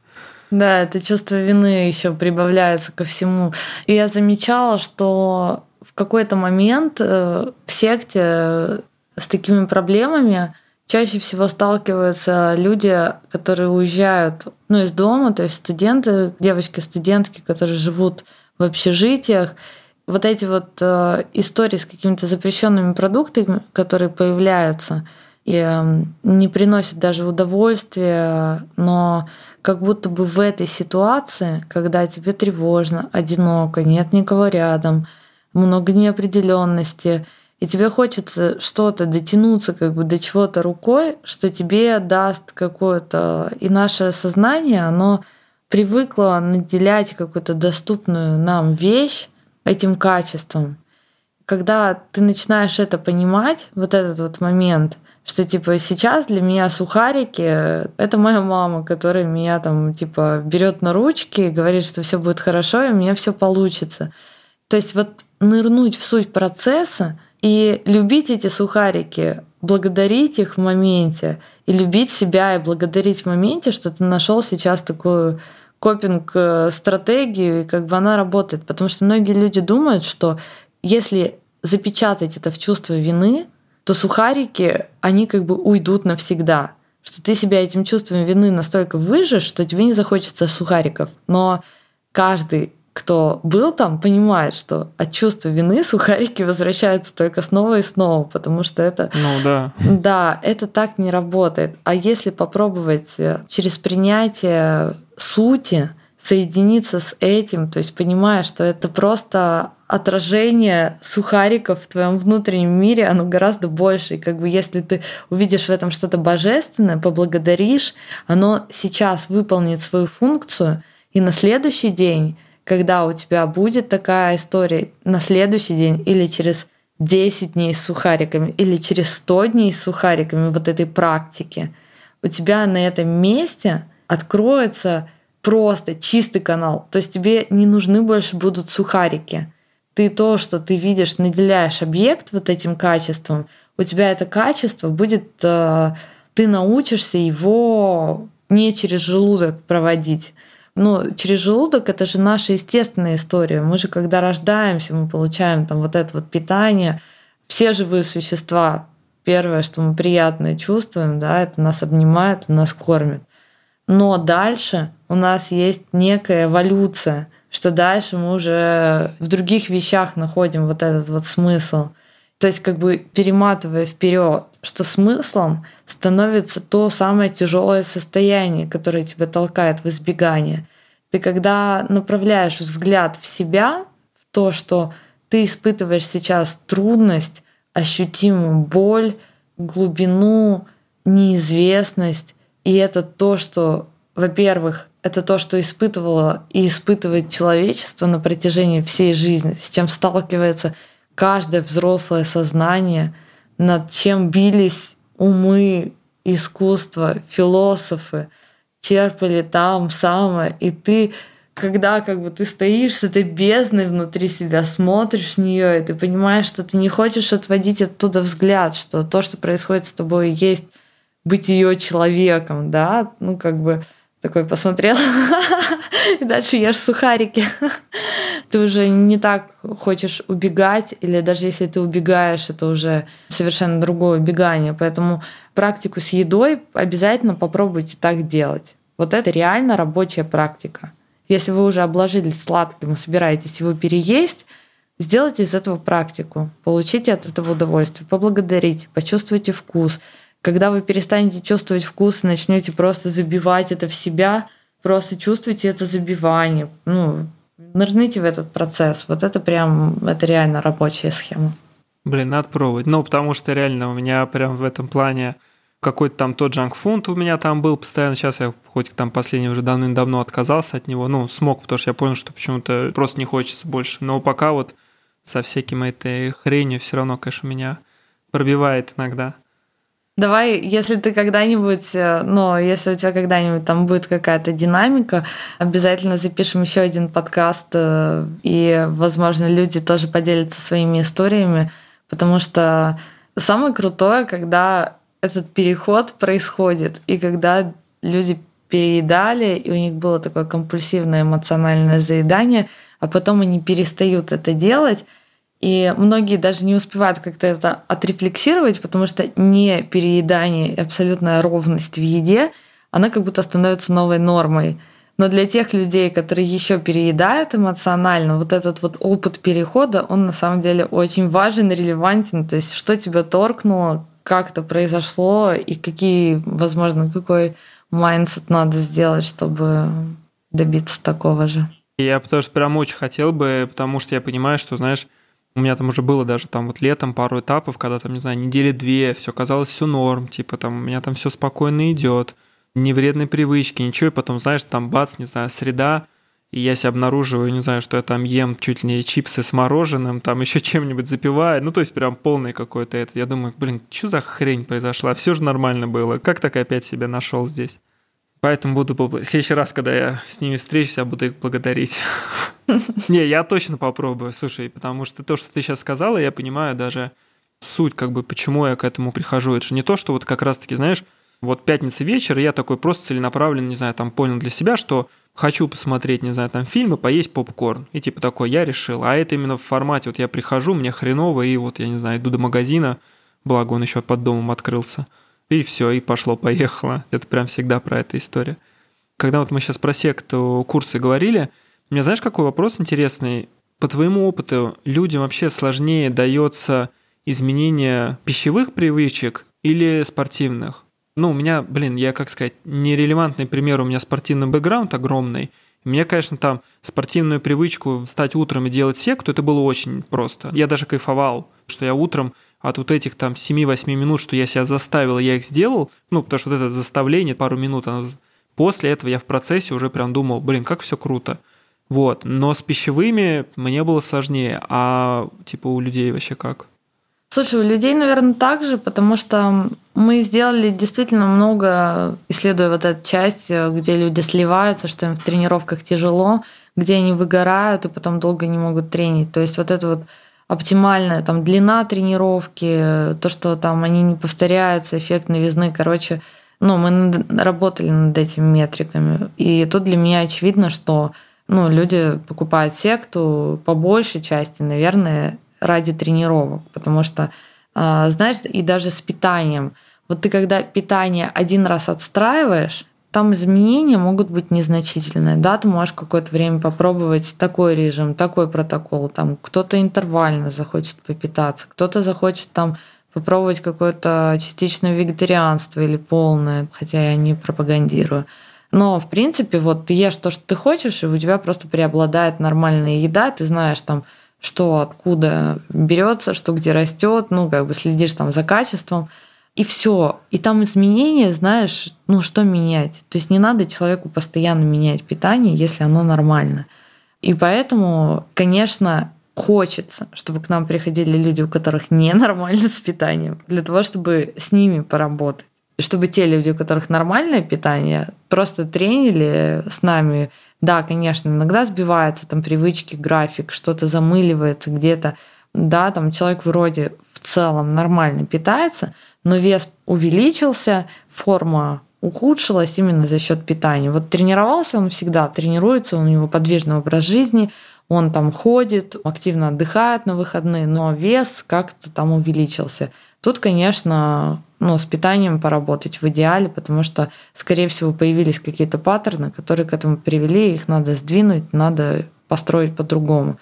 Да, это чувство вины еще прибавляется ко всему. И я замечала, что в какой-то момент в секте с такими проблемами чаще всего сталкиваются люди, которые уезжают, ну, из дома, то есть студенты, девочки-студентки, которые живут в общежитиях. Вот эти вот истории с какими-то запрещенными продуктами, которые появляются и не приносят даже удовольствия, но как будто бы в этой ситуации, когда тебе тревожно, одиноко, нет никого рядом, много неопределенности, и тебе хочется что-то дотянуться, как бы до чего-то рукой, что тебе даст какое-то. И наше сознание, оно привыкло наделять какую-то доступную нам вещь этим качеством. Когда ты начинаешь это понимать, вот этот вот момент, что типа сейчас для меня сухарики — это моя мама, которая меня там типа берет на ручки и говорит, что все будет хорошо, и у меня все получится. То есть вот нырнуть в суть процесса и любить эти сухарики, благодарить их в моменте, и любить себя, и благодарить в моменте, что ты нашел сейчас такую копинг-стратегию, и как бы она работает. Потому что многие люди думают, что если запечатать это в чувство вины, то сухарики, они как бы уйдут навсегда. Что ты себя этим чувством вины настолько выжжешь, что тебе не захочется сухариков. Но каждый, кто был там, понимает, что от чувства вины сухарики возвращаются только снова и снова, потому что это... Ну да. Да, это так не работает. А если попробовать через принятие сути соединиться с этим, то есть понимая, что это просто отражение сухариков в твоем внутреннем мире, оно гораздо больше. И как бы если ты увидишь в этом что-то божественное, поблагодаришь, оно сейчас выполнит свою функцию, и на следующий день, когда у тебя будет такая история, на следующий день или через 10 дней с сухариками, или через 100 дней с сухариками вот этой практики, у тебя на этом месте откроется просто чистый канал. То есть тебе не нужны больше будут сухарики. Ты то, что ты видишь, наделяешь объект вот этим качеством, у тебя это качество будет... Ты научишься его не через желудок проводить. Но через желудок — это же наша естественная история. Мы же, когда рождаемся, мы получаем там вот это вот питание. Все живые существа, первое, что мы приятное чувствуем, да, это нас обнимают, нас кормят. Но дальше у нас есть некая эволюция, что дальше мы уже в других вещах находим вот этот вот смысл. То есть как бы перематывая вперед, что смыслом становится то самое тяжелое состояние, которое тебя толкает в избегание. Ты когда направляешь взгляд в себя, в то, что ты испытываешь сейчас трудность, ощутимую боль, глубину, неизвестность, и это то, что, во-первых, это то, что испытывало и испытывает человечество на протяжении всей жизни, с чем сталкивается каждое взрослое сознание, над чем бились умы, искусства, философы, черпали там самое. И ты, когда как бы ты стоишь с этой бездной внутри себя, смотришь в нее, и ты понимаешь, что ты не хочешь отводить оттуда взгляд, что то, что происходит с тобой, есть быть ее человеком, да, ну как бы такой посмотрел, и дальше ешь сухарики. Ты уже не так хочешь убегать, или даже если ты убегаешь, это уже совершенно другое убегание. Поэтому практику с едой обязательно попробуйте так делать. Вот это реально рабочая практика. Если вы уже обложились сладким и собираетесь его переесть, сделайте из этого практику, получите от этого удовольствие, поблагодарите, почувствуйте вкус. Когда вы перестанете чувствовать вкус и начнете просто забивать это в себя, просто чувствуйте это забивание. Ну, нырните в этот процесс. Вот это прям, это реально рабочая схема. Блин, надо пробовать. Ну, потому что реально у меня прям в этом плане какой-то там тот джанкфуд у меня там был постоянно. Сейчас я хоть там последний уже давно отказался от него. Ну, смог, потому что я понял, что почему-то просто не хочется больше. Но пока вот со всяким этой хренью все равно, конечно, меня пробивает иногда. Давай, если ты когда-нибудь, ну, если у тебя когда-нибудь там будет какая-то динамика, обязательно запишем еще один подкаст, и, возможно, люди тоже поделятся своими историями, потому что самое крутое, когда этот переход происходит, и когда люди переедали, и у них было такое компульсивное эмоциональное заедание, а потом они перестают это делать. И многие даже не успевают как-то это отрефлексировать, потому что не переедание и абсолютная ровность в еде, она как будто становится новой нормой. Но для тех людей, которые еще переедают эмоционально, вот этот вот опыт перехода, он на самом деле очень важен, релевантен. То есть что тебя торкнуло, как это произошло и какие, возможно, какой майндсет надо сделать, чтобы добиться такого же. Я потому что прям очень хотел бы, потому что я понимаю, что, знаешь, у меня там уже было даже там вот летом пару этапов, когда там, не знаю, недели две, все казалось, все норм, типа там у меня там все спокойно идет, не вредные привычки, ничего, и потом, знаешь, там бац, не знаю, среда, и я себя обнаруживаю, не знаю, что я там ем чуть ли не чипсы с мороженым, там еще чем-нибудь запиваю, ну то есть прям полный какой-то это. Я думаю, блин, что за хрень произошла, все же нормально было, как так опять себя нашел здесь? Поэтому буду в следующий раз, когда я с ними встречусь, я буду их благодарить. Не, я точно попробую, слушай, потому что то, что ты сейчас сказала, я понимаю даже суть, как бы, почему я к этому прихожу. Это же не то, что вот как раз-таки, знаешь, вот пятница вечер, я такой просто целенаправленно, не знаю, там понял для себя, что хочу посмотреть, не знаю, там фильмы, поесть попкорн. И типа такой, я решил. А это именно в формате, вот я прихожу, мне хреново, и вот, я не знаю, иду до магазина, благо он еще под домом открылся. И все, и пошло-поехало. Это прям всегда про эту историю. Когда вот мы сейчас про секту курсы говорили, у меня, знаешь, какой вопрос интересный? По твоему опыту, людям вообще сложнее дается изменение пищевых привычек или спортивных? Ну, у меня, блин, я, как сказать, нерелевантный пример, у меня спортивный бэкграунд огромный. Мне, конечно, там спортивную привычку встать утром и делать секту, это было очень просто. Я даже кайфовал, что я утром от вот этих там 7-8 минут, что я себя заставил, я их сделал, ну, потому что вот это заставление, пару минут, оно... после этого я в процессе уже прям думал, блин, как все круто. Вот, но с пищевыми мне было сложнее, а типа у людей вообще как? Слушай, у людей, наверное, так же, потому что мы сделали действительно много, исследуя вот эту часть, где люди сливаются, что им в тренировках тяжело, где они выгорают и потом долго не могут тренить. То есть вот это вот оптимальная там длина тренировки, то, что там они не повторяются, эффект новизны, короче, ну, мы работали над этими метриками. И тут для меня очевидно, что, ну, люди покупают секту по большей части, наверное, ради тренировок, потому что, знаешь, и даже с питанием. Вот ты когда питание один раз отстраиваешь, там изменения могут быть незначительные. Да, ты можешь какое-то время попробовать такой режим, такой протокол. Там кто-то интервально захочет попитаться, кто-то захочет там попробовать какое-то частичное вегетарианство или полное, хотя я не пропагандирую. Но, в принципе, вот ты ешь то, что ты хочешь, и у тебя просто преобладает нормальная еда, ты знаешь там, что откуда берется, что где растет, ну, как бы следишь там за качеством. И все. И там изменения, знаешь, ну что менять? То есть не надо человеку постоянно менять питание, если оно нормально. И поэтому, конечно, хочется, чтобы к нам приходили люди, у которых ненормально с питанием, для того, чтобы с ними поработать. И чтобы те люди, у которых нормальное питание, просто тренили с нами. Да, конечно, иногда сбиваются там привычки, график, что-то замыливается где-то. Да, там человек вроде в целом нормально питается, но вес увеличился, форма ухудшилась именно за счет питания. Вот тренировался он всегда, тренируется, у него подвижный образ жизни, он там ходит, активно отдыхает на выходные, но вес как-то там увеличился. Тут, конечно, с питанием поработать в идеале, потому что, скорее всего, появились какие-то паттерны, которые к этому привели, их надо сдвинуть, надо построить по-другому.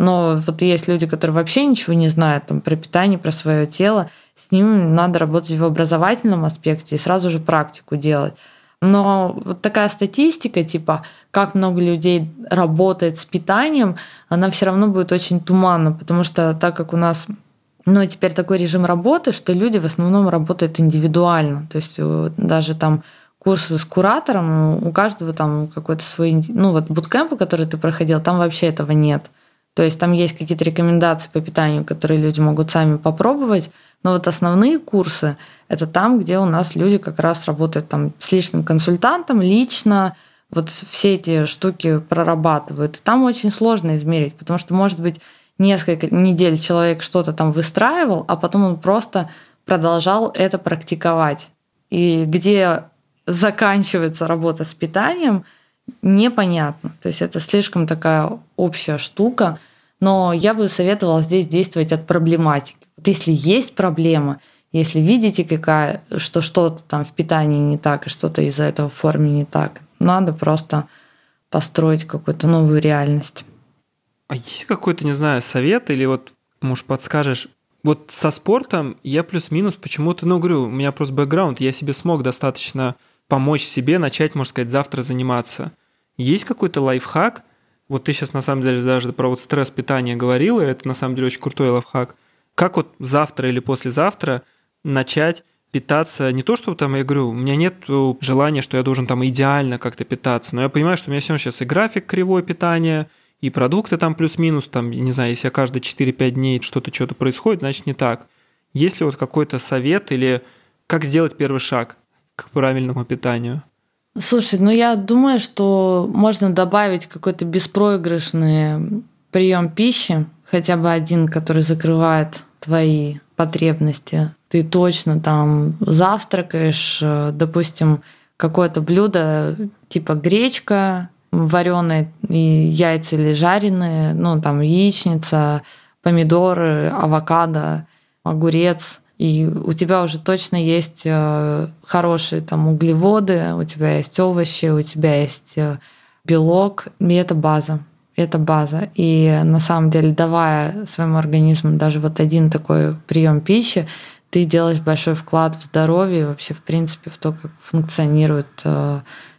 Но вот есть люди, которые вообще ничего не знают там, про питание, про свое тело, с ними надо работать в образовательном аспекте и сразу же практику делать. Но вот такая статистика, типа, как много людей работает с питанием, она все равно будет очень туманна, потому что так как у нас теперь такой режим работы, что люди в основном работают индивидуально, то есть даже там курсы с куратором, у каждого там какой-то свой, буткэмп, который ты проходил, там вообще этого нет. То есть там есть какие-то рекомендации по питанию, которые люди могут сами попробовать, но вот основные курсы – это там, где у нас люди как раз работают там, с личным консультантом, лично, вот все эти штуки прорабатывают. И там очень сложно измерить, потому что, может быть, несколько недель человек что-то там выстраивал, а потом он просто продолжал это практиковать. И где заканчивается работа с питанием – непонятно. То есть это слишком такая общая штука, но я бы советовала здесь действовать от проблематики. Вот если есть проблема, если видите, что что-то там в питании не так, и что-то из-за этого в форме не так, надо просто построить какую-то новую реальность. А есть какой-то, совет или может, подскажешь? Вот со спортом я плюс-минус почему-то, говорю, у меня просто бэкграунд, я себе смог достаточно помочь себе начать, можно сказать, завтра заниматься. Есть какой-то лайфхак? Вот ты сейчас, на самом деле, даже про стресс питания говорила, это, на самом деле, очень крутой лайфхак. Как завтра или послезавтра начать питаться? Не то, что там, я говорю, у меня нет желания, что я должен там идеально как-то питаться, но я понимаю, что у меня сейчас и график кривой питания, и продукты там плюс-минус, там, если каждые 4-5 дней что-то происходит, значит, не так. Есть ли какой-то совет или как сделать первый шаг к правильному питанию? Слушай, я думаю, что можно добавить какой-то беспроигрышный прием пищи, хотя бы один, который закрывает твои потребности. Ты точно там завтракаешь, допустим, какое-то блюдо типа гречка, вареные яйца или жареные, яичница, помидоры, авокадо, огурец. И у тебя уже точно есть хорошие там углеводы, у тебя есть овощи, у тебя есть белок. И это база. И на самом деле, давая своему организму даже один такой прием пищи, ты делаешь большой вклад в здоровье и вообще, в принципе, в то, как функционируют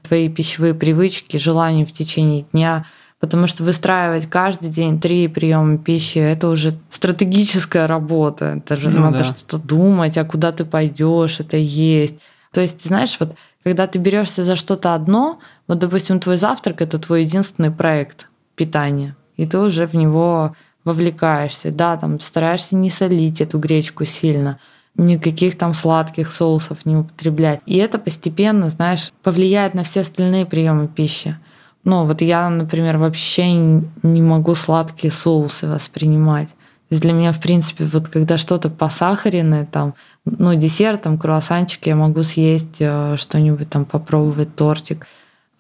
твои пищевые привычки, желания в течение дня. Потому что выстраивать каждый день 3 приема пищи – это уже стратегическая работа. Это же надо что-то думать, а куда ты пойдешь, это есть. То есть, когда ты берешься за что-то одно, допустим, твой завтрак – это твой единственный проект питания, и ты уже в него вовлекаешься. Да, там стараешься не солить эту гречку сильно, никаких там сладких соусов не употреблять. И это постепенно, повлияет на все остальные приемы пищи. Я, например, вообще не могу сладкие соусы воспринимать. То есть для меня, в принципе, когда что-то посахаренное, там, десерт, там, круассанчик, я могу съесть что-нибудь, там, попробовать тортик.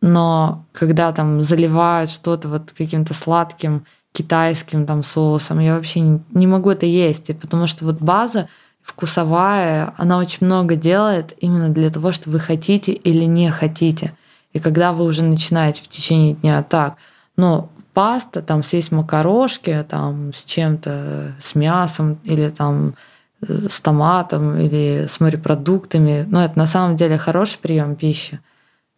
Но когда там заливают что-то каким-то сладким китайским там соусом, я вообще не могу это есть, и потому что база вкусовая, она очень много делает именно для того, что вы хотите или не хотите. И когда вы уже начинаете в течение дня так, паста, там съесть макарошки там, с чем-то, с мясом или там, с томатом или с морепродуктами, это на самом деле хороший прием пищи.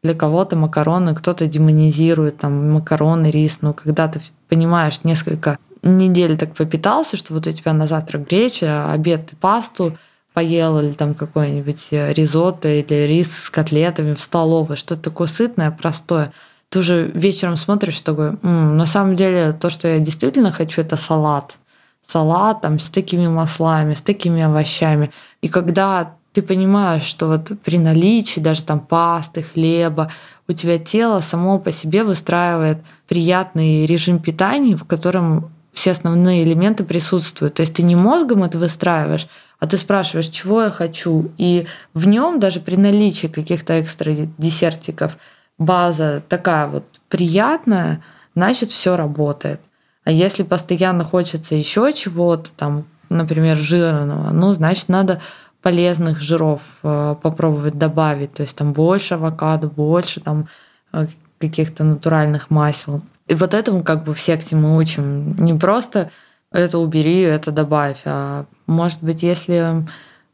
Для кого-то макароны, кто-то демонизирует там, макароны, рис. Когда ты понимаешь, несколько недель так попитался, что у тебя на завтрак греча, обед пасту поела или там какой-нибудь ризотто или рис с котлетами в столовой, что-то такое сытное, простое, тоже вечером смотришь, такой, на самом деле то, что я действительно хочу, это салат. Салат там, с такими маслами, с такими овощами. И когда ты понимаешь, что вот при наличии даже там пасты, хлеба, у тебя тело само по себе выстраивает приятный режим питания, в котором все основные элементы присутствуют. То есть ты не мозгом это выстраиваешь, а ты спрашиваешь, чего я хочу. И в нем даже при наличии каких-то экстра десертиков база такая вот приятная, значит, все работает. А если постоянно хочется еще чего-то, там, например, жирного, ну, значит, надо полезных жиров попробовать добавить. То есть там больше авокадо, больше там каких-то натуральных масел. И вот этому как бы в секте мы учим. Не просто это убери, это добавь. А может быть, если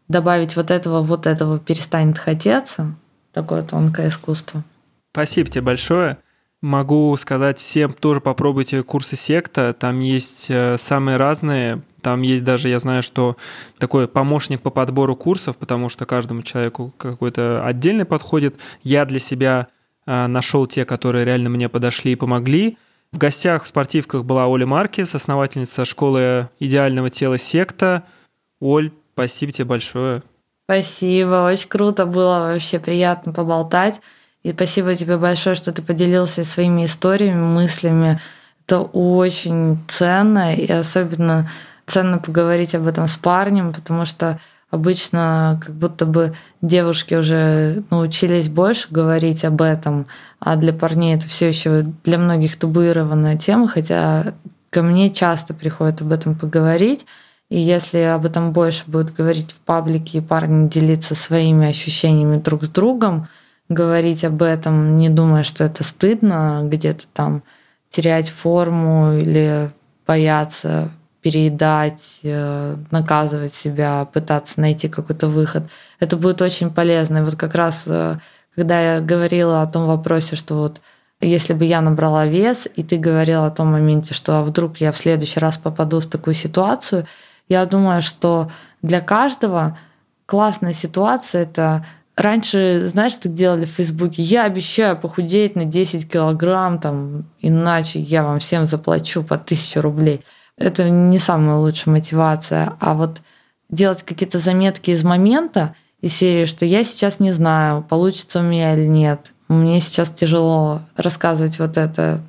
добавить вот этого перестанет хотеться. Такое тонкое искусство. Спасибо тебе большое. Могу сказать всем, тоже попробуйте курсы секта. Там есть самые разные. Там есть даже, я знаю, что такой помощник по подбору курсов, потому что каждому человеку какой-то отдельный подходит. Я для себя нашел те, которые реально мне подошли и помогли. В гостях в спортивках была Оля Маркес, основательница школы идеального тела «Секта». Оль, спасибо тебе большое. Спасибо, очень круто было, вообще приятно поболтать. И спасибо тебе большое, что ты поделился своими историями, мыслями. Это очень ценно, и особенно ценно поговорить об этом с парнем, потому что обычно как будто бы девушки уже научились больше говорить об этом, а для парней это все еще для многих табуированная тема, хотя ко мне часто приходят об этом поговорить. И если об этом больше будут говорить в паблике, и парни делиться своими ощущениями друг с другом, говорить об этом, не думая, что это стыдно, где-то там терять форму или бояться переедать, наказывать себя, пытаться найти какой-то выход. Это будет очень полезно. И вот как раз, когда я говорила о том вопросе, что вот если бы я набрала вес, и ты говорила о том моменте, что а вдруг я в следующий раз попаду в такую ситуацию, я думаю, что для каждого классная ситуация — это раньше, знаешь, так делали в Фейсбуке, я обещаю похудеть на 10 килограмм, там, иначе я вам всем заплачу по 1000 рублей. Это не самая лучшая мотивация, а вот делать какие-то заметки из момента, из серии, что я сейчас не знаю, получится у меня или нет, мне сейчас тяжело рассказывать вот это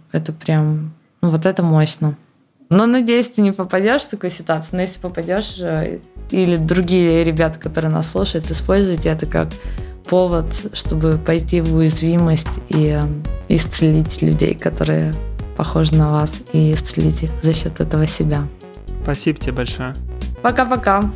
прям, вот это мощно. Но надеюсь, ты не попадешь в такую ситуацию. Но если попадешь, или другие ребята, которые нас слушают, используйте это как повод, чтобы пойти в уязвимость и исцелить людей, которые похожи на вас, и исцелите за счет этого себя. Спасибо тебе большое. Пока-пока.